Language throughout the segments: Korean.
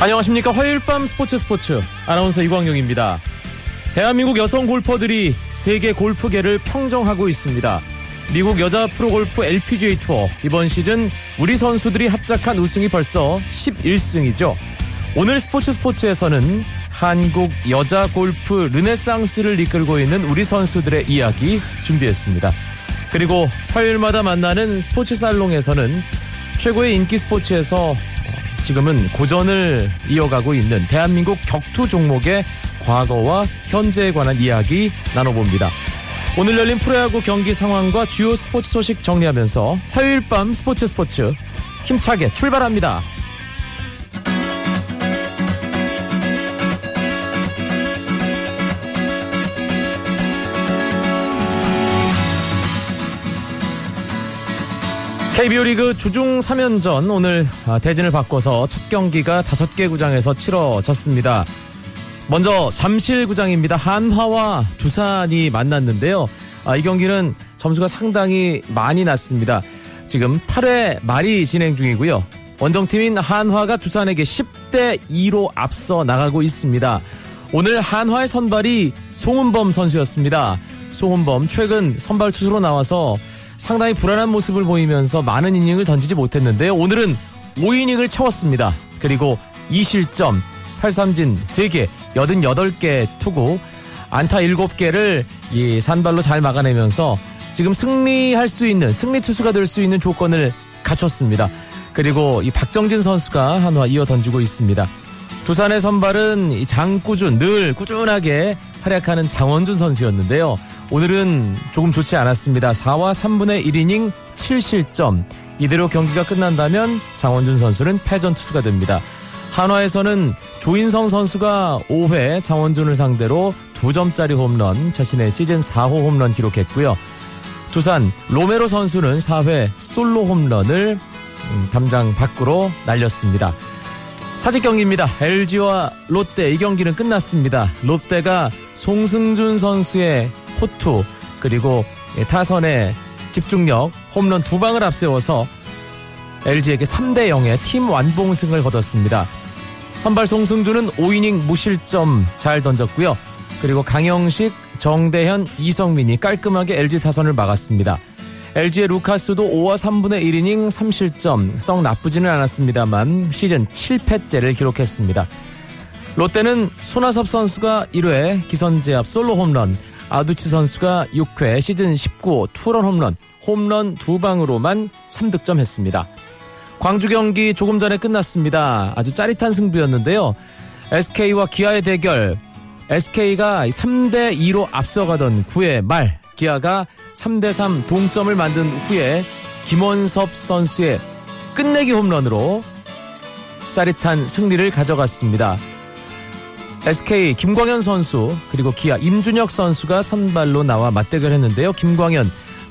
안녕하십니까. 화요일 밤 스포츠 아나운서 이광용입니다. 대한민국 여성 골퍼들이 세계 골프계를 평정하고 있습니다. 미국 여자 프로골프 LPGA 투어 이번 시즌 우리 선수들이 합작한 우승이 벌써 11승이죠. 오늘 스포츠에서는 한국 여자 골프 르네상스를 이끌고 있는 우리 선수들의 이야기 준비했습니다. 그리고 화요일마다 만나는 스포츠 살롱에서는 최고의 인기 스포츠에서 지금은 고전을 이어가고 있는 대한민국 격투 종목의 과거와 현재에 관한 이야기 나눠봅니다. 오늘 열린 프로야구 경기 상황과 주요 스포츠 소식 정리하면서 화요일 밤 스포츠 힘차게 출발합니다. KBO 리그 주중 3연전 오늘 대진을 바꿔서 첫 경기가 5개 구장에서 치러졌습니다. 먼저 잠실구장입니다. 한화와 두산이 만났는데요. 이 경기는 점수가 상당히 많이 났습니다. 지금 8회 말이 진행 중이고요. 원정팀인 한화가 두산에게 10대2로 앞서 나가고 있습니다. 오늘 한화의 선발이 송은범 선수였습니다. 송은범 최근 선발 투수로 나와서 상당히 불안한 모습을 보이면서 많은 이닝을 던지지 못했는데요. 오늘은 5이닝을 채웠습니다. 그리고 2실점 8삼진 3개, 88개 투구, 안타 7개를 이 산발로 잘 막아내면서 지금 승리할 수 있는, 승리 투수가 될 수 있는 조건을 갖췄습니다. 그리고 이 박정진 선수가 한화 이어 던지고 있습니다. 두산의 선발은 이 장꾸준, 늘 꾸준하게 활약하는 장원준 선수였는데요. 오늘은 조금 좋지 않았습니다. 4와 3분의 1이닝 7실점. 이대로 경기가 끝난다면 장원준 선수는 패전 투수가 됩니다. 한화에서는 조인성 선수가 5회 장원준을 상대로 2점짜리 홈런, 자신의 시즌 4호 홈런 기록했고요. 두산 로메로 선수는 4회 솔로 홈런을 담장 밖으로 날렸습니다. 사직 경기입니다. LG와 롯데, 이 경기는 끝났습니다. 롯데가 송승준 선수의 호투 그리고 타선의 집중력, 홈런 2방을 앞세워서 LG에게 3대0의 팀 완봉승을 거뒀습니다. 선발 송승준은 5이닝 무실점 잘 던졌고요. 그리고 강영식, 정대현, 이성민이 깔끔하게 LG 타선을 막았습니다. LG의 루카스도 5와 3분의 1이닝 3실점, 썩 나쁘지는 않았습니다만 시즌 7패째를 기록했습니다. 롯데는 손아섭 선수가 1회 기선제압 솔로 홈런, 아두치 선수가 6회 시즌 19호 투런 홈런, 홈런 2방으로만 3득점했습니다. 광주 경기 조금 전에 끝났습니다. 아주 짜릿한 승부였는데요. SK와 기아의 대결. SK가 3대2로 앞서가던 9회 말, 기아가 3대3 동점을 만든 후에 김원섭 선수의 끝내기 홈런으로 짜릿한 승리를 가져갔습니다. SK 김광현 선수 그리고 기아 임준혁 선수가 선발로 나와 맞대결했는데요. 김광현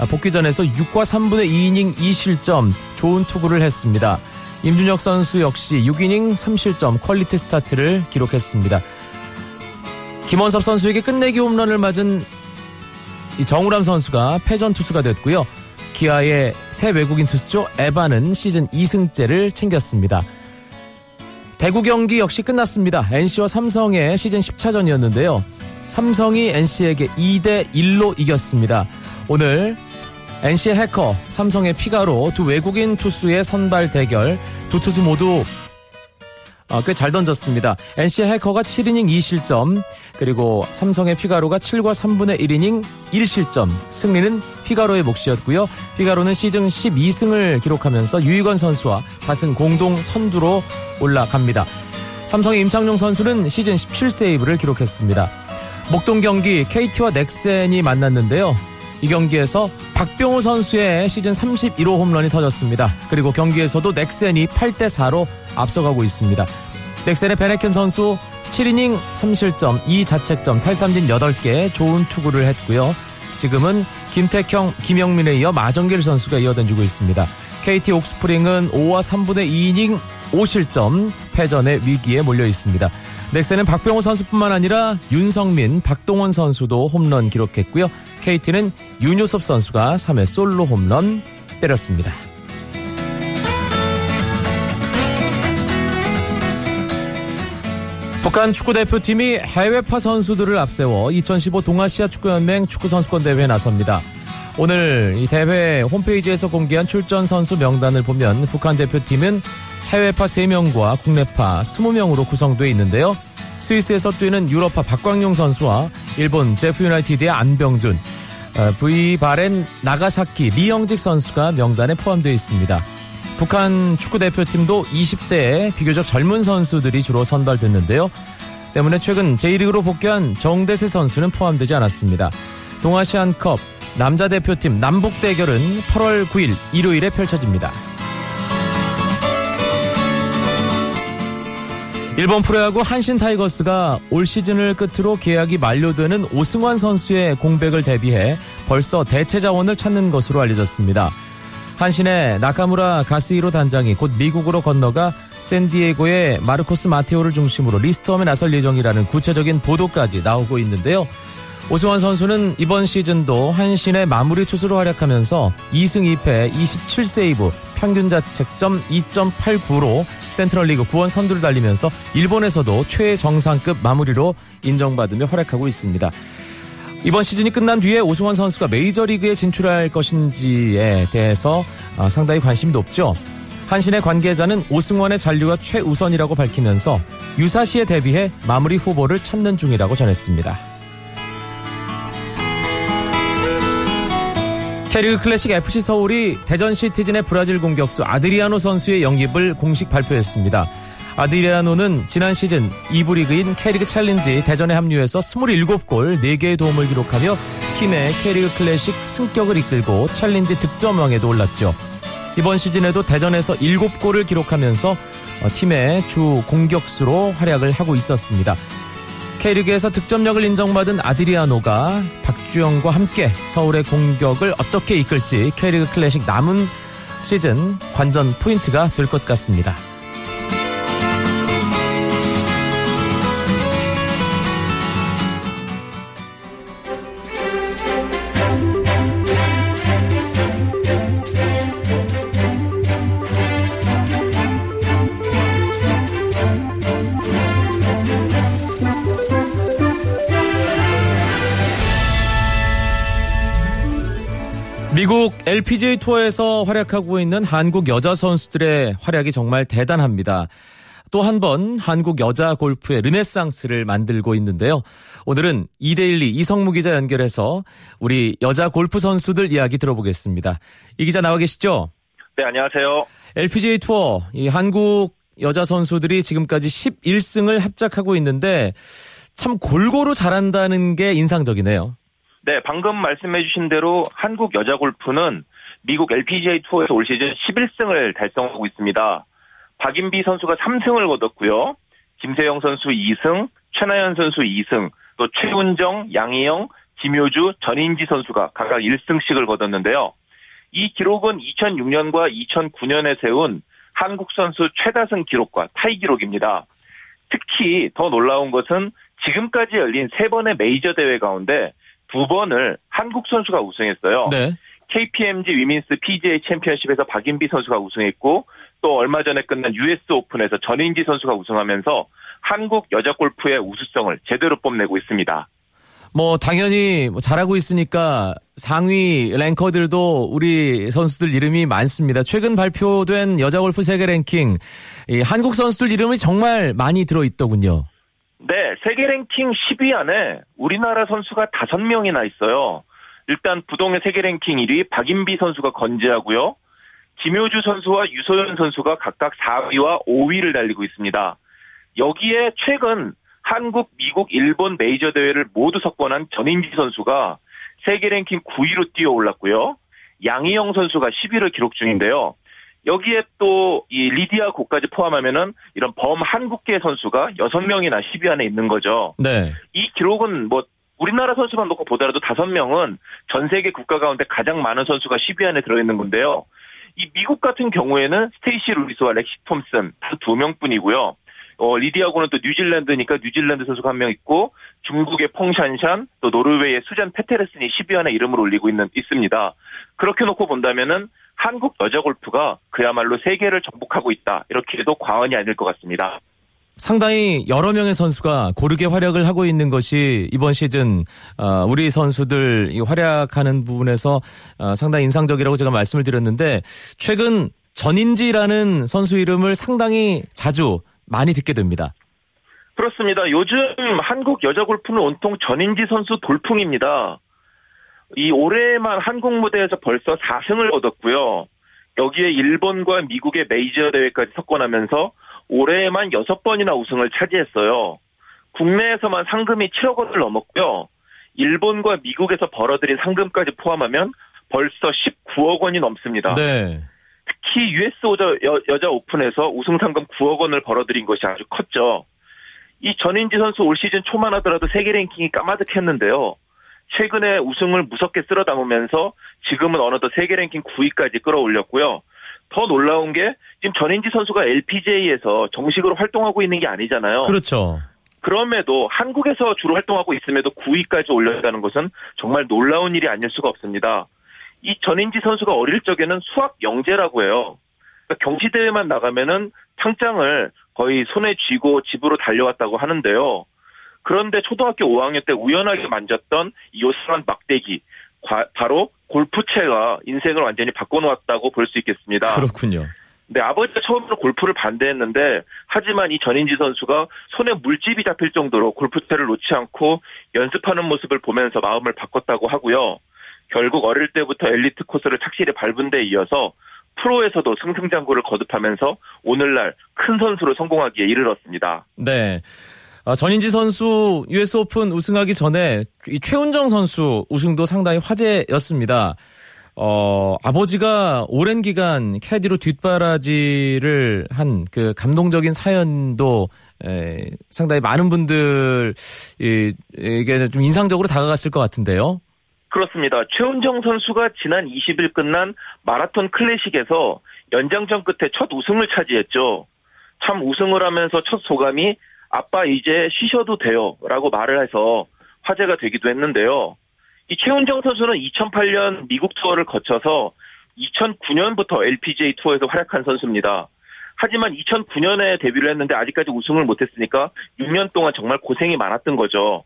복귀전에서 6과 3분의 2이닝 2실점, 좋은 투구를 했습니다. 임준혁 선수 역시 6이닝 3실점, 퀄리티 스타트를 기록했습니다. 김원섭 선수에게 끝내기 홈런을 맞은 정우람 선수가 패전 투수가 됐고요. 기아의 새 외국인 투수죠. 에바는 시즌 2승째를 챙겼습니다. 대구 경기 역시 끝났습니다. NC와 삼성의 시즌 10차전이었는데요. 삼성이 NC에게 2대1로 이겼습니다. 오늘 NC의 해커, 삼성의 피가로, 두 외국인 투수의 선발 대결, 두 투수 모두 꽤 잘 던졌습니다. NC의 해커가 7이닝 2실점, 그리고 삼성의 피가로가 7과 3분의 1이닝 1실점, 승리는 피가로의 몫이었고요. 피가로는 시즌 12승을 기록하면서 유희건 선수와 다승 공동 선두로 올라갑니다. 삼성의 임창용 선수는 시즌 17세이브를 기록했습니다. 목동 경기 KT와 넥센이 만났는데요. 이 경기에서 박병호 선수의 시즌 31호 홈런이 터졌습니다. 그리고 경기에서도 넥센이 8대4로 앞서가고 있습니다. 넥센의 베네켄 선수 7이닝 3실점, 2자책점, 탈삼진 8개, 좋은 투구를 했고요. 지금은 김태형, 김영민에 이어 마정길 선수가 이어던지고 있습니다. KT 옥스프링은 5와 3분의 2이닝 5실점, 패전의 위기에 몰려 있습니다. 넥센은 박병호 선수뿐만 아니라 윤성민, 박동원 선수도 홈런 기록했고요. KT는 윤효섭 선수가 3회 솔로 홈런 때렸습니다. 북한 축구대표팀이 해외파 선수들을 앞세워 2015 동아시아 축구연맹 축구선수권 대회에 나섭니다. 오늘 이 대회 홈페이지에서 공개한 출전 선수 명단을 보면 북한 대표팀은 해외파 3명과 국내파 20명으로 구성되어 있는데요. 스위스에서 뛰는 유럽파 박광용 선수와 일본 제프 유나이티드의 안병준, V바렌 나가사키 리영직 선수가 명단에 포함되어 있습니다. 북한 축구대표팀도 20대에 비교적 젊은 선수들이 주로 선발됐는데요. 때문에 최근 J리그로 복귀한 정대세 선수는 포함되지 않았습니다. 동아시안컵 남자대표팀 남북대결은 8월 9일 일요일에 펼쳐집니다. 일본 프로야구 한신 타이거스가 올 시즌을 끝으로 계약이 만료되는 오승환 선수의 공백을 대비해 벌써 대체 자원을 찾는 것으로 알려졌습니다. 한신의 나카무라 가스히로 단장이 곧 미국으로 건너가 샌디에고의 마르코스 마테오를 중심으로 리스트업에 나설 예정이라는 구체적인 보도까지 나오고 있는데요. 오승환 선수는 이번 시즌도 한신의 마무리 투수로 활약하면서 2승 2패 27세이브 평균자책점 2.89로 센트럴리그 9원 선두를 달리면서 일본에서도 최정상급 마무리로 인정받으며 활약하고 있습니다. 이번 시즌이 끝난 뒤에 오승환 선수가 메이저리그에 진출할 것인지에 대해서 상당히 관심이 높죠. 한신의 관계자는 오승환의 잔류가 최우선이라고 밝히면서 유사시에 대비해 마무리 후보를 찾는 중이라고 전했습니다. K리그 클래식 FC 서울이 대전 시티즌의 브라질 공격수 아드리아노 선수의 영입을 공식 발표했습니다. 아드리아노는 지난 시즌 2부 리그인 K리그 챌린지 대전에 합류해서 27골 4개의 도움을 기록하며 팀의 K리그 클래식 승격을 이끌고 챌린지 득점왕에도 올랐죠. 이번 시즌에도 대전에서 7골을 기록하면서 팀의 주 공격수로 활약을 하고 있었습니다. K리그에서 득점력을 인정받은 아드리아노가 박주영과 함께 서울의 공격을 어떻게 이끌지 K리그 클래식 남은 시즌 관전 포인트가 될 것 같습니다. 미국 LPGA 투어에서 활약하고 있는 한국 여자 선수들의 활약이 정말 대단합니다. 또 한 번 한국 여자 골프의 르네상스를 만들고 있는데요. 오늘은 2대1리 이성무 기자 연결해서 우리 여자 골프 선수들 이야기 들어보겠습니다. 이 기자 나와 계시죠? 네, 안녕하세요. LPGA 투어 이 한국 여자 선수들이 지금까지 11승을 합작하고 있는데 참 골고루 잘한다는 게 인상적이네요. 네, 방금 말씀해주신 대로 한국 여자 골프는 미국 LPGA 투어에서 올 시즌 11승을 달성하고 있습니다. 박인비 선수가 3승을 거뒀고요. 김세영 선수 2승, 최나연 선수 2승, 또 최은정, 양희영, 김효주, 전인지 선수가 각각 1승씩을 거뒀는데요. 이 기록은 2006년과 2009년에 세운 한국 선수 최다승 기록과 타이 기록입니다. 특히 더 놀라운 것은 지금까지 열린 3번의 메이저 대회 가운데 2번을 한국 선수가 우승했어요. 네. KPMG 위민스 PGA 챔피언십에서 박인비 선수가 우승했고 또 얼마 전에 끝난 US 오픈에서 전인지 선수가 우승하면서 한국 여자 골프의 우수성을 제대로 뽐내고 있습니다. 뭐 당연히 잘하고 있으니까 상위 랭커들도 우리 선수들 이름이 많습니다. 최근 발표된 여자 골프 세계 랭킹 한국 선수들 이름이 정말 많이 들어있더군요. 네, 세계 랭킹 10위 안에 우리나라 선수가 5명이나 있어요. 일단 부동의 세계 랭킹 1위 박인비 선수가 건재하고요. 김효주 선수와 유소연 선수가 각각 4위와 5위를 달리고 있습니다. 여기에 최근 한국, 미국, 일본 메이저 대회를 모두 석권한 전인지 선수가 세계 랭킹 9위로 뛰어올랐고요. 양희영 선수가 10위를 기록 중인데요. 여기에 또 이 리디아 고까지 포함하면은 이런 범한국계 선수가 6명이나 10위 안에 있는 거죠. 네. 이 기록은 뭐 우리나라 선수만 놓고 보더라도 5명은 전 세계 국가 가운데 가장 많은 선수가 10위 안에 들어있는 건데요. 이 미국 같은 경우에는 스테이시 루이스와 렉시 톰슨 다 두 명뿐이고요. 리디하고는 또 뉴질랜드니까 뉴질랜드 선수가 한 명 있고, 중국의 펑샨샨, 또 노르웨이의 수잔 페테레슨이 10위 안에 이름을 올리고 있습니다. 그렇게 놓고 본다면은 한국 여자 골프가 그야말로 세계를 정복하고 있다, 이렇게 해도 과언이 아닐 것 같습니다. 상당히 여러 명의 선수가 고르게 활약을 하고 있는 것이 이번 시즌 우리 선수들 활약하는 부분에서 상당히 인상적이라고 제가 말씀을 드렸는데, 최근 전인지라는 선수 이름을 상당히 자주 많이 듣게 됩니다. 그렇습니다. 요즘 한국 여자 골프는 온통 전인지 선수 돌풍입니다. 이 올해만 한국 무대에서 벌써 4승을 얻었고요. 여기에 일본과 미국의 메이저 대회까지 석권하면서 올해에만 6번이나 우승을 차지했어요. 국내에서만 상금이 7억 원을 넘었고요. 일본과 미국에서 벌어들인 상금까지 포함하면 벌써 19억 원이 넘습니다. 네. 특히 US 여자 오픈에서 우승 상금 9억 원을 벌어들인 것이 아주 컸죠. 이 전인지 선수 올 시즌 초만 하더라도 세계 랭킹이 까마득했는데요. 최근에 우승을 무섭게 쓸어담으면서 지금은 어느덧 세계 랭킹 9위까지 끌어올렸고요. 더 놀라운 게 지금 전인지 선수가 LPGA에서 정식으로 활동하고 있는 게 아니잖아요. 그렇죠. 그럼에도 한국에서 주로 활동하고 있음에도 9위까지 올렸다는 것은 정말 놀라운 일이 아닐 수가 없습니다. 이 전인지 선수가 어릴 적에는 수학 영재라고 해요. 그러니까 경시대회만 나가면은 탕장을 거의 손에 쥐고 집으로 달려왔다고 하는데요. 그런데 초등학교 5학년 때 우연하게 만졌던 이 오승환 막대기, 바로 골프채가 인생을 완전히 바꿔놓았다고 볼 수 있겠습니다. 그렇군요. 네, 아버지가 처음으로 골프를 반대했는데, 하지만 이 전인지 선수가 손에 물집이 잡힐 정도로 골프채를 놓지 않고 연습하는 모습을 보면서 마음을 바꿨다고 하고요. 결국 어릴 때부터 엘리트 코스를 착실히 밟은 데 이어서 프로에서도 승승장구를 거듭하면서 오늘날 큰 선수로 성공하기에 이르렀습니다. 네. 전인지 선수 US 오픈 우승하기 전에 최은정 선수 우승도 상당히 화제였습니다. 아버지가 오랜 기간 캐디로 뒷바라지를 한 그 감동적인 사연도 상당히 많은 분들에게 좀 인상적으로 다가갔을 것 같은데요. 그렇습니다. 최은정 선수가 지난 20일 끝난 마라톤 클래식에서 연장전 끝에 첫 우승을 차지했죠. 참 우승을 하면서 첫 소감이 아빠 이제 쉬셔도 돼요 라고 말을 해서 화제가 되기도 했는데요. 이 최은정 선수는 2008년 미국 투어를 거쳐서 2009년부터 LPGA 투어에서 활약한 선수입니다. 하지만 2009년에 데뷔를 했는데 아직까지 우승을 못했으니까 6년 동안 정말 고생이 많았던 거죠.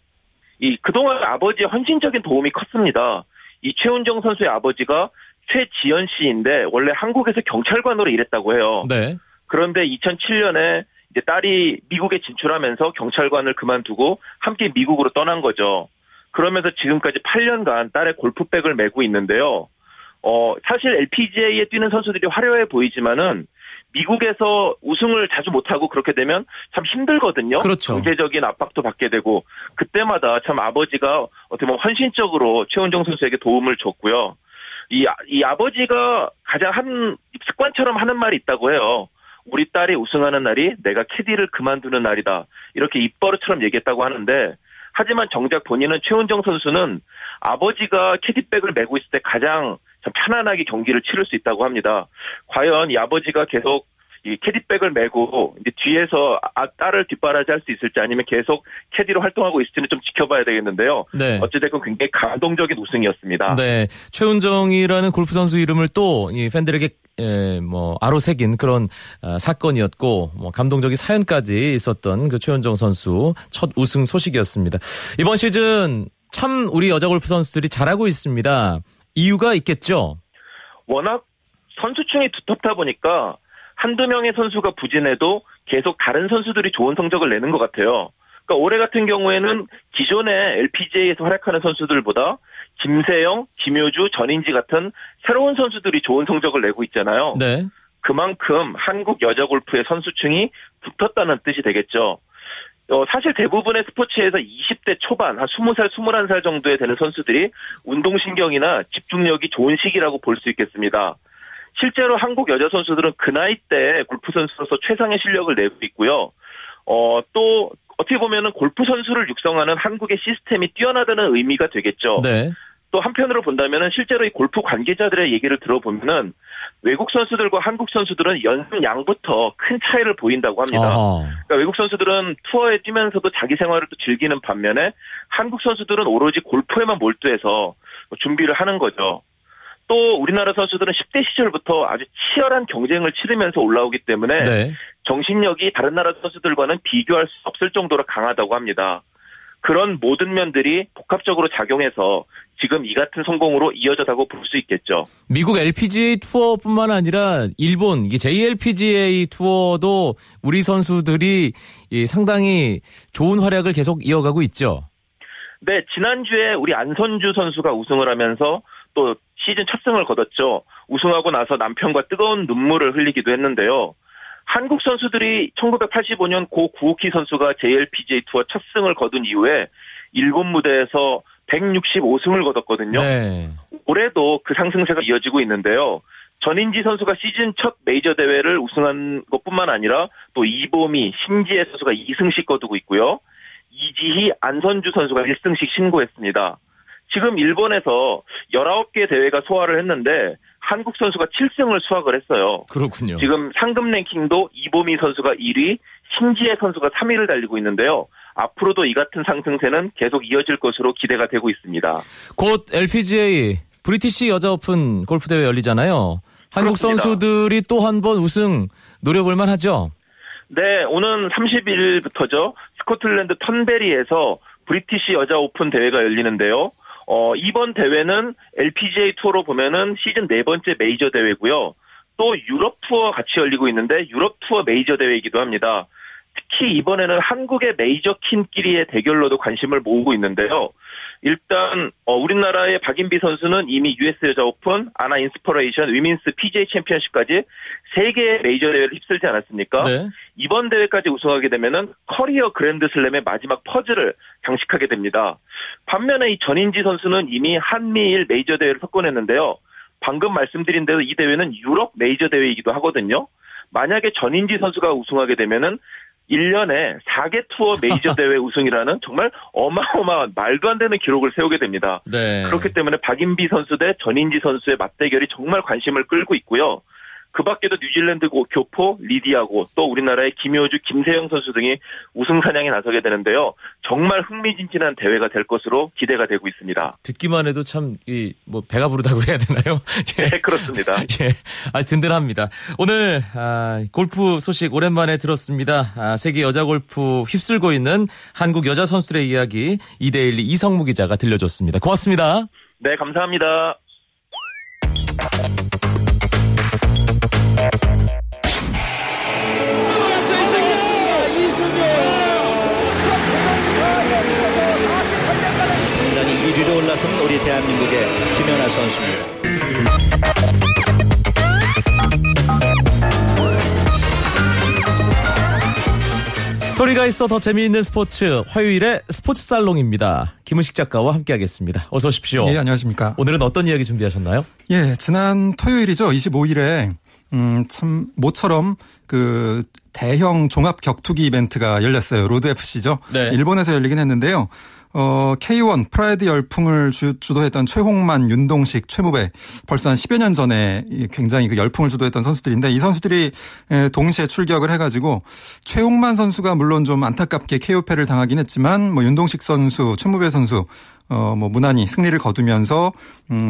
그동안 아버지의 헌신적인 도움이 컸습니다. 이 최은정 선수의 아버지가 최지연 씨인데 원래 한국에서 경찰관으로 일했다고 해요. 네. 그런데 2007년에 이제 딸이 미국에 진출하면서 경찰관을 그만두고 함께 미국으로 떠난 거죠. 그러면서 지금까지 8년간 딸의 골프백을 메고 있는데요. 사실 LPGA에 뛰는 선수들이 화려해 보이지만은 미국에서 우승을 자주 못하고 그렇게 되면 참 힘들거든요. 그렇죠. 경제적인 압박도 받게 되고, 그때마다 참 아버지가 어떻게 보면 헌신적으로 최은정 선수에게 도움을 줬고요. 이 아버지가 가장 한 습관처럼 하는 말이 있다고 해요. 우리 딸이 우승하는 날이 내가 캐디를 그만두는 날이다, 이렇게 입버릇처럼 얘기했다고 하는데, 하지만 정작 본인은, 최은정 선수는 아버지가 캐디백을 메고 있을 때 가장 참 편안하게 경기를 치를 수 있다고 합니다. 과연 이 아버지가 계속 이 캐디백을 메고 이제 뒤에서 딸을 뒷바라지할 수 있을지, 아니면 계속 캐디로 활동하고 있을지는 좀 지켜봐야 되겠는데요. 네. 어찌됐건 굉장히 감동적인 우승이었습니다. 네, 최은정이라는 골프 선수 이름을 또 이 팬들에게 아로새긴 그런 사건이었고, 감동적인 사연까지 있었던 그 최은정 선수 첫 우승 소식이었습니다. 이번 시즌 참 우리 여자 골프 선수들이 잘하고 있습니다. 이유가 있겠죠? 워낙 선수층이 두텁다 보니까 한두 명의 선수가 부진해도 계속 다른 선수들이 좋은 성적을 내는 것 같아요. 그러니까 올해 같은 경우에는 기존의 LPGA에서 활약하는 선수들보다 김세영, 김효주, 전인지 같은 새로운 선수들이 좋은 성적을 내고 있잖아요. 네. 그만큼 한국 여자 골프의 선수층이 붙었다는 뜻이 되겠죠. 사실 대부분의 스포츠에서 20대 초반, 한 20살, 21살 정도에 되는 선수들이 운동신경이나 집중력이 좋은 시기라고 볼 수 있겠습니다. 실제로 한국 여자 선수들은 그 나이 때 골프 선수로서 최상의 실력을 내고 있고요. 또 어떻게 보면은 골프 선수를 육성하는 한국의 시스템이 뛰어나다는 의미가 되겠죠. 네. 또 한편으로 본다면은 실제로 이 골프 관계자들의 얘기를 들어보면은 외국 선수들과 한국 선수들은 연습량부터 큰 차이를 보인다고 합니다. 그러니까 외국 선수들은 투어에 뛰면서도 자기 생활을 또 즐기는 반면에 한국 선수들은 오로지 골프에만 몰두해서 준비를 하는 거죠. 또 우리나라 선수들은 10대 시절부터 아주 치열한 경쟁을 치르면서 올라오기 때문에 네. 정신력이 다른 나라 선수들과는 비교할 수 없을 정도로 강하다고 합니다. 그런 모든 면들이 복합적으로 작용해서 지금 이 같은 성공으로 이어졌다고 볼 수 있겠죠. 미국 LPGA 투어뿐만 아니라 일본 이게 JLPGA 투어도 우리 선수들이 상당히 좋은 활약을 계속 이어가고 있죠. 네, 지난주에 우리 안선주 선수가 우승을 하면서 또 시즌 첫 승을 거뒀죠. 우승하고 나서 남편과 뜨거운 눈물을 흘리기도 했는데요. 한국 선수들이 1985년 고 구오키 선수가 JLPGA 투어 첫 승을 거둔 이후에 일본 무대에서 165승을 거뒀거든요. 네. 올해도 그 상승세가 이어지고 있는데요. 전인지 선수가 시즌 첫 메이저 대회를 우승한 것뿐만 아니라 또 이보미, 신지혜 선수가 2승씩 거두고 있고요. 이지희, 안선주 선수가 1승씩 신고했습니다. 지금 일본에서 19개 대회가 소화를 했는데 한국 선수가 7승을 수확을 했어요. 그렇군요. 지금 상금 랭킹도 이보미 선수가 1위, 신지혜 선수가 3위를 달리고 있는데요. 앞으로도 이 같은 상승세는 계속 이어질 것으로 기대가 되고 있습니다. 곧 LPGA, 브리티시 여자 오픈 골프 대회 열리잖아요. 한국 그렇습니다. 선수들이 또 한 번 우승 노려볼 만하죠? 네, 오는 30일부터죠. 스코틀랜드 턴베리에서 브리티시 여자 오픈 대회가 열리는데요. 이번 대회는 LPGA 투어로 보면은 시즌 4번째 메이저 대회고요. 또 유럽 투어 같이 열리고 있는데 유럽 투어 메이저 대회이기도 합니다. 특히 이번에는 한국의 메이저 킨끼리의 대결로도 관심을 모으고 있는데요. 일단 우리나라의 박인비 선수는 이미 US 여자 오픈, 아나 인스퍼레이션, 위민스 PGA 챔피언십까지 3개의 메이저 대회를 휩쓸지 않았습니까? 네. 이번 대회까지 우승하게 되면은 커리어 그랜드슬램의 마지막 퍼즐을 장식하게 됩니다. 반면에 이 전인지 선수는 이미 한미일 메이저 대회를 석권했는데요. 방금 말씀드린 대로 이 대회는 유럽 메이저 대회이기도 하거든요. 만약에 전인지 선수가 우승하게 되면은 1년에 4개 투어 메이저 대회 우승이라는 정말 어마어마한 말도 안 되는 기록을 세우게 됩니다. 네. 그렇기 때문에 박인비 선수 대 전인지 선수의 맞대결이 정말 관심을 끌고 있고요. 그 밖에도 뉴질랜드 교포, 리디아고 또 우리나라의 김효주, 김세영 선수 등이 우승 사냥에 나서게 되는데요. 정말 흥미진진한 대회가 될 것으로 기대가 되고 있습니다. 듣기만 해도 참 배가 부르다고 해야 되나요? 예. 네, 그렇습니다. 예, 든든합니다. 오늘 골프 소식 오랜만에 들었습니다. 세계 여자 골프 휩쓸고 있는 한국 여자 선수들의 이야기 이데일리 이성무 기자가 들려줬습니다. 고맙습니다. 네, 감사합니다. 위로 올라서는 우리 대한민국의 김연아 선수입니다. 스토리가 있어 더 재미있는 스포츠 화요일의 스포츠 살롱입니다. 김은식 작가와 함께하겠습니다. 어서 오십시오. 예, 안녕하십니까. 오늘은 어떤 이야기 준비하셨나요? 예, 지난 토요일이죠. 25일에 참 모처럼 그 대형 종합 격투기 이벤트가 열렸어요. 로드 FC죠. 네. 일본에서 열리긴 했는데요. K1 프라이드 열풍을 주도했던 최홍만, 윤동식, 최무배 벌써 한 10여 년 전에 굉장히 그 열풍을 주도했던 선수들인데 이 선수들이 동시에 출격을 해가지고 최홍만 선수가 물론 좀 안타깝게 KO패를 당하긴 했지만 뭐 윤동식 선수, 최무배 선수 뭐 무난히 승리를 거두면서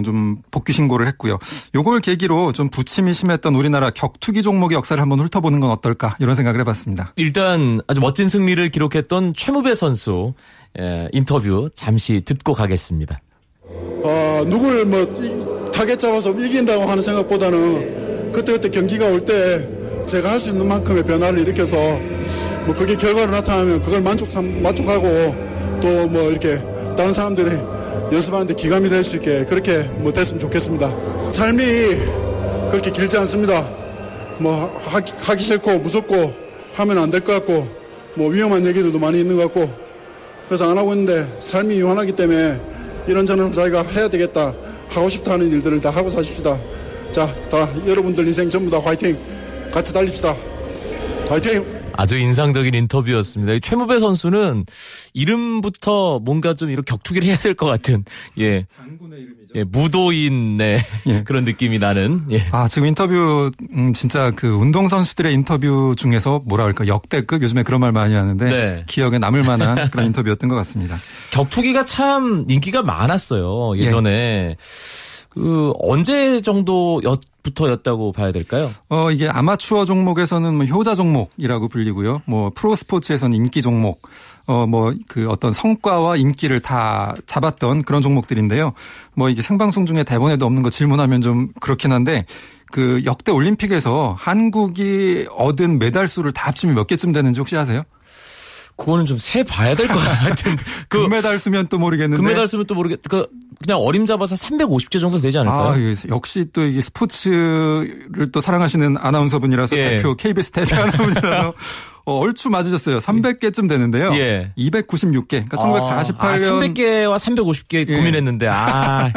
좀 복귀 신고를 했고요. 요걸 계기로 좀 부침이 심했던 우리나라 격투기 종목의 역사를 한번 훑어보는 건 어떨까 이런 생각을 해봤습니다. 일단 아주 멋진 승리를 기록했던 최무배 선수 인터뷰 잠시 듣고 가겠습니다. 누굴 타겟 잡아서 이긴다고 하는 생각보다는 그때그때 경기가 올 때 제가 할 수 있는 만큼의 변화를 일으켜서 그게 결과로 나타나면 그걸 만족하고 또 이렇게 다른 사람들이 연습하는데 기감이 될 수 있게 그렇게 됐으면 좋겠습니다. 삶이 그렇게 길지 않습니다. 하기 싫고 무섭고 하면 안 될 것 같고 위험한 얘기들도 많이 있는 것 같고 그래서 안 하고 있는데 삶이 요한하기 때문에 이런저런 자기가 해야 되겠다 하고 싶다 하는 일들을 다 하고 사십시다. 자, 다 여러분들 인생 전부 다 화이팅 같이 달립시다. 화이팅! 아주 인상적인 인터뷰였습니다. 최무배 선수는 이름부터 뭔가 좀 이렇게 격투기를 해야 될 것 같은. 예. 장군의 이름이죠. 예, 무도인의 예. 그런 느낌이 나는. 예. 아, 지금 인터뷰 진짜 그 운동 선수들의 인터뷰 중에서 뭐라 할까 역대급 요즘에 그런 말 많이 하는데 네. 기억에 남을 만한 그런 인터뷰였던 것 같습니다. 격투기가 참 인기가 많았어요. 예전에. 예. 그 언제 정도부터였다고 봐야 될까요? 이게 아마추어 종목에서는 뭐 효자 종목이라고 불리고요. 뭐 프로 스포츠에서는 인기 종목, 뭐 그 어떤 성과와 인기를 다 잡았던 그런 종목들인데요. 뭐 이게 생방송 중에 대본에도 없는 거 질문하면 좀 그렇긴 한데 그 역대 올림픽에서 한국이 얻은 메달 수를 다 합치면 몇 개쯤 되는지 혹시 아세요? 그거는 좀 세 봐야 될 것 같은데. 금메달 수면 또 모르겠는데. 금메달 수면 또 모르겠. 그냥 어림잡아서 350개 정도 되지 않을까요? 아, 예. 역시 또 이게 스포츠를 또 사랑하시는 아나운서분이라서 예. 대표 KBS 대표 아나운서분이라서 얼추 맞으셨어요. 300개쯤 되는데요. 예. 296개. 그러니까 1948년. 아, 300개와 350개 예. 고민했는데 아,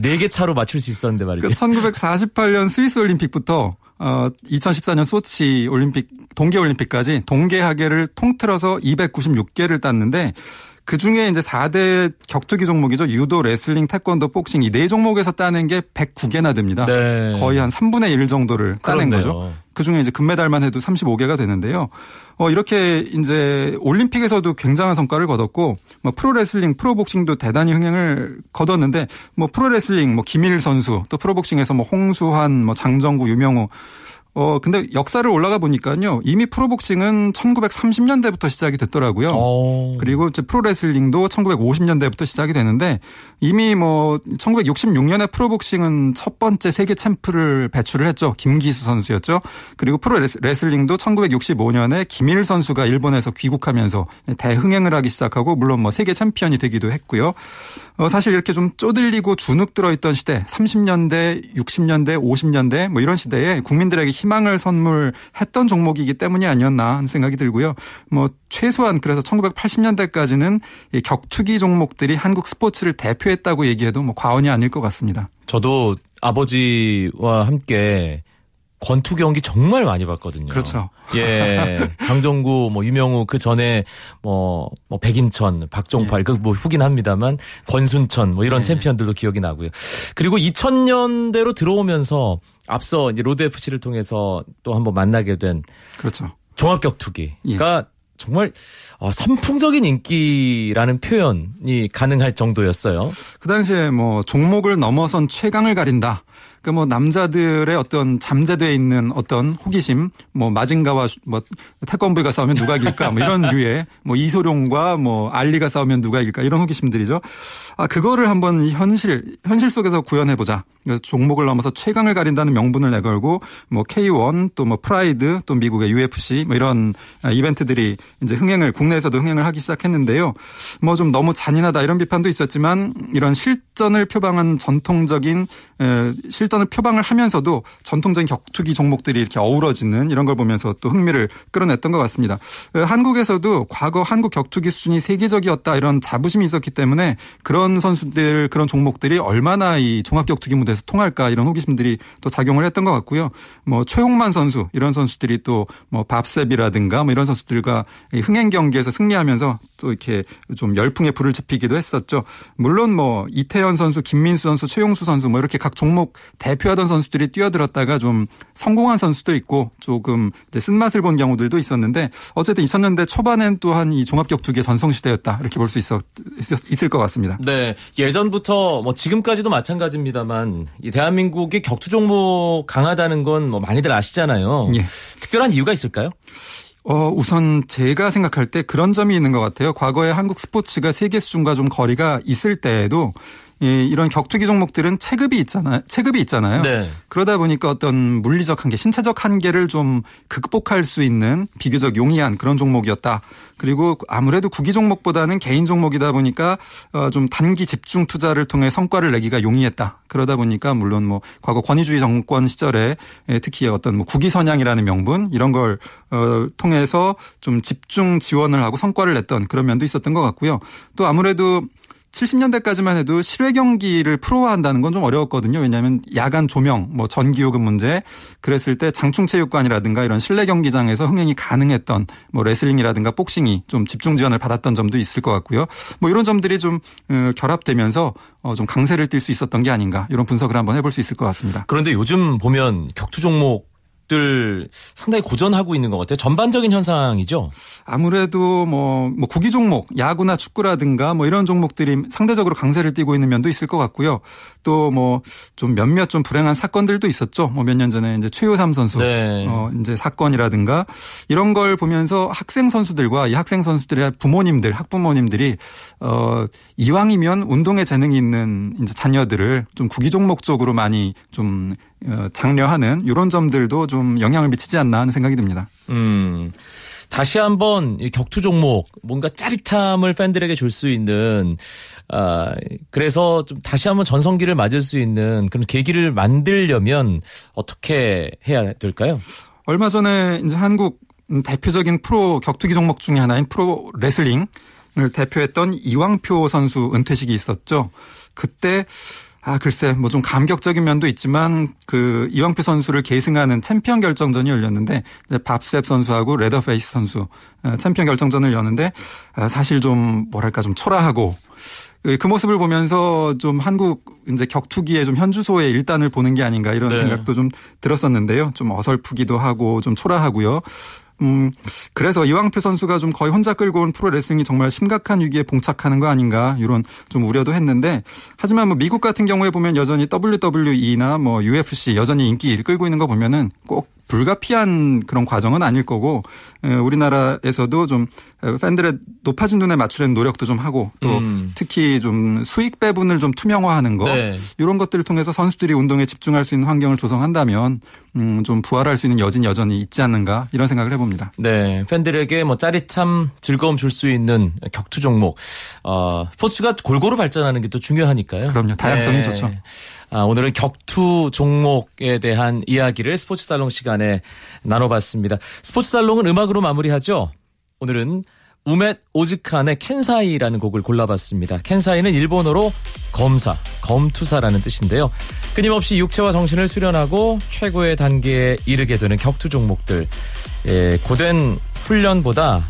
4개 차로 맞출 수 있었는데 말이죠. 그 1948년 스위스 올림픽부터 2014년 소치 올림픽 동계올림픽까지 동계하계를 통틀어서 296개를 땄는데 그중에 이제 4대 격투기 종목이죠. 유도, 레슬링, 태권도, 복싱 이 네 종목에서 따낸 게 109개나 됩니다. 네. 거의 한 3분의 1 정도를 따낸 그렇네요. 거죠. 그중에 이제 금메달만 해도 35개가 되는데요. 이렇게 이제 올림픽에서도 굉장한 성과를 거뒀고 뭐 프로레슬링, 프로복싱도 대단히 흥행을 거뒀는데 뭐 프로레슬링 뭐 김일 선수, 또 프로복싱에서 뭐 홍수환, 뭐 장정구, 유명호 근데 역사를 올라가 보니까요. 이미 프로복싱은 1930년대부터 시작이 됐더라고요. 그리고 이제 프로레슬링도 1950년대부터 시작이 되는데 이미 뭐 1966년에 프로복싱은 첫 번째 세계 챔프를 배출을 했죠. 김기수 선수였죠. 그리고 프로레슬링도 1965년에 김일 선수가 일본에서 귀국하면서 대흥행을 하기 시작하고 물론 뭐 세계 챔피언이 되기도 했고요. 사실 이렇게 좀 쪼들리고 주눅 들어있던 시대 30년대, 60년대, 50년대 뭐 이런 시대에 국민들에게 희망을 선물했던 종목이기 때문이 아니었나 하는 생각이 들고요. 뭐 최소한 그래서 1980년대까지는 이 격투기 종목들이 한국 스포츠를 대표했다고 얘기해도 뭐 과언이 아닐 것 같습니다. 저도 아버지와 함께 권투 경기 정말 많이 봤거든요. 그렇죠. 예, 장정구, 뭐 유명우 그 전에 뭐 백인천, 박종팔 예. 그 뭐 후긴 합니다만 권순천 뭐 이런 예. 챔피언들도 기억이 나고요. 그리고 2000년대로 들어오면서 앞서 이제 로드 FC를 통해서 또 한번 만나게 된 그렇죠. 종합 격투기가 예. 정말 선풍적인 인기라는 표현이 가능할 정도였어요. 그 당시에 뭐 종목을 넘어선 최강을 가린다. 그 뭐 남자들의 어떤 잠재되어 있는 어떤 호기심, 뭐 마징가와 뭐 태권브이가 싸우면 누가 이길까, 뭐 이런 류의 뭐 이소룡과 뭐 알리가 싸우면 누가 이길까 이런 호기심들이죠. 아 그거를 한번 현실 속에서 구현해 보자. 그래서 종목을 넘어서 최강을 가린다는 명분을 내걸고 뭐 K1 또 뭐 프라이드 또 미국의 UFC 뭐 이런 이벤트들이 이제 국내에서도 흥행을 하기 시작했는데요. 뭐 좀 너무 잔인하다 이런 비판도 있었지만 이런 실전을 표방한 전통적인 실전을 표방을 하면서도 전통적인 격투기 종목들이 이렇게 어우러지는 이런 걸 보면서 또 흥미를 끌어냈던 것 같습니다. 한국에서도 과거 한국 격투기 수준이 세계적이었다 이런 자부심이 있었기 때문에 그런 선수들 그런 종목들이 얼마나 이 종합 격투기 무대에서 통할까 이런 호기심들이 또 작용을 했던 것 같고요. 뭐 최홍만 선수 이런 선수들이 또 뭐 밥셉이라든가 뭐 이런 선수들과 흥행 경기에서 승리하면서 또 이렇게 좀 열풍의 불을 지피기도 했었죠. 물론 뭐 이태현 선수, 김민수 선수, 최용수 선수 뭐 이렇게 각 종목 대표하던 선수들이 뛰어들었다가 좀 성공한 선수도 있고 조금 이제 쓴맛을 본 경우들도 있었는데 어쨌든 2000년대 초반엔 또한 이 종합격투기의 전성시대였다 이렇게 볼 수 있을 것 같습니다. 네, 예전부터 뭐 지금까지도 마찬가지입니다만 이 대한민국의 격투 종목 강하다는 건 뭐 많이들 아시잖아요. 예. 특별한 이유가 있을까요? 우선 제가 생각할 때 그런 점이 있는 것 같아요. 과거에 한국 스포츠가 세계 수준과 좀 거리가 있을 때에도 이런 격투기 종목들은 체급이 있잖아요. 네. 그러다 보니까 어떤 물리적 한계, 신체적 한계를 좀 극복할 수 있는 비교적 용이한 그런 종목이었다. 그리고 아무래도 구기 종목보다는 개인 종목이다 보니까 좀 단기 집중 투자를 통해 성과를 내기가 용이했다. 그러다 보니까 물론 뭐 과거 권위주의 정권 시절에 특히 어떤 뭐 구기 선양이라는 명분 이런 걸 통해서 좀 집중 지원을 하고 성과를 냈던 그런 면도 있었던 것 같고요. 또 아무래도 70년대까지만 해도 실외 경기를 프로화한다는 건 좀 어려웠거든요. 왜냐하면 야간 조명, 뭐 전기요금 문제, 그랬을 때 장충체육관이라든가 이런 실내 경기장에서 흥행이 가능했던 뭐 레슬링이라든가 복싱이 좀 집중 지원을 받았던 점도 있을 것 같고요. 뭐 이런 점들이 좀 결합되면서 좀 강세를 띨 수 있었던 게 아닌가 이런 분석을 한번 해볼 수 있을 것 같습니다. 그런데 요즘 보면 격투 종목 상당히 고전하고 있는 것 같아요. 전반적인 현상이죠. 아무래도 뭐 구기 종목, 야구나 축구라든가 뭐 이런 종목들이 상대적으로 강세를 띠고 있는 면도 있을 것 같고요. 또 뭐 좀 몇몇 좀 불행한 사건들도 있었죠. 뭐 몇 년 전에 이제 최유삼 선수 네. 이제 사건이라든가 이런 걸 보면서 학생 선수들과 이 학생 선수들의 부모님들, 학부모님들이 이왕이면 운동에 재능이 있는 이제 자녀들을 좀 구기 종목 쪽으로 많이 좀 장려하는 이런 점들도 좀 영향을 미치지 않나 하는 생각이 듭니다. 다시 한번 격투 종목 뭔가 짜릿함을 팬들에게 줄 수 있는 그래서 좀 다시 한번 전성기를 맞을 수 있는 그런 계기를 만들려면 어떻게 해야 될까요? 얼마 전에 이제 한국 대표적인 프로 격투기 종목 중에 하나인 프로 레슬링을 대표했던 이왕표 선수 은퇴식이 있었죠. 그때 글쎄, 뭐 좀 감격적인 면도 있지만 그 이왕표 선수를 계승하는 챔피언 결정전이 열렸는데 이제 밥셉 선수하고 레더페이스 선수 챔피언 결정전을 여는데 사실 좀 뭐랄까 좀 초라하고 그 모습을 보면서 좀 한국 이제 격투기의 좀 현주소의 일단을 보는 게 아닌가 이런 네. 생각도 좀 들었었는데요. 좀 어설프기도 하고 좀 초라하고요. 그래서 이왕표 선수가 좀 거의 혼자 끌고 온 프로레슬링이 정말 심각한 위기에 봉착하는 거 아닌가 이런 좀 우려도 했는데 하지만 뭐 미국 같은 경우에 보면 여전히 WWE나 뭐 UFC 여전히 인기를 끌고 있는 거 보면은 꼭 불가피한 그런 과정은 아닐 거고 우리나라에서도 좀 팬들의 높아진 눈에 맞추려는 노력도 좀 하고 또 특히 좀 수익 배분을 좀 투명화하는 거 네. 이런 것들을 통해서 선수들이 운동에 집중할 수 있는 환경을 조성한다면 좀 부활할 수 있는 여진 여전히 있지 않는가 이런 생각을 해봅니다. 네, 팬들에게 뭐 짜릿함, 즐거움 줄 수 있는 격투 종목, 스포츠가 골고루 발전하는 게 또 중요하니까요. 그럼요, 다양성이 네. 좋죠. 오늘은 격투 종목에 대한 이야기를 스포츠 살롱 시간에 나눠봤습니다. 스포츠 살롱은 음악으로 마무리하죠. 오늘은 우멧 오즈칸의 켄사이라는 곡을 골라봤습니다. 켄사이는 일본어로 검사, 검투사라는 뜻인데요. 끊임없이 육체와 정신을 수련하고 최고의 단계에 이르게 되는 격투 종목들. 고된 훈련보다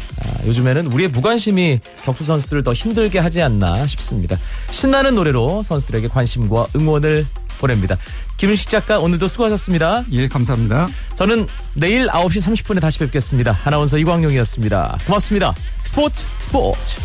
요즘에는 우리의 무관심이 격투 선수들을 더 힘들게 하지 않나 싶습니다. 신나는 노래로 선수들에게 관심과 응원을 보냅니다. 김윤식 작가 오늘도 수고하셨습니다. 예, 감사합니다. 저는 내일 9시 30분에 다시 뵙겠습니다. 아나운서 이광용이었습니다. 고맙습니다. 스포츠.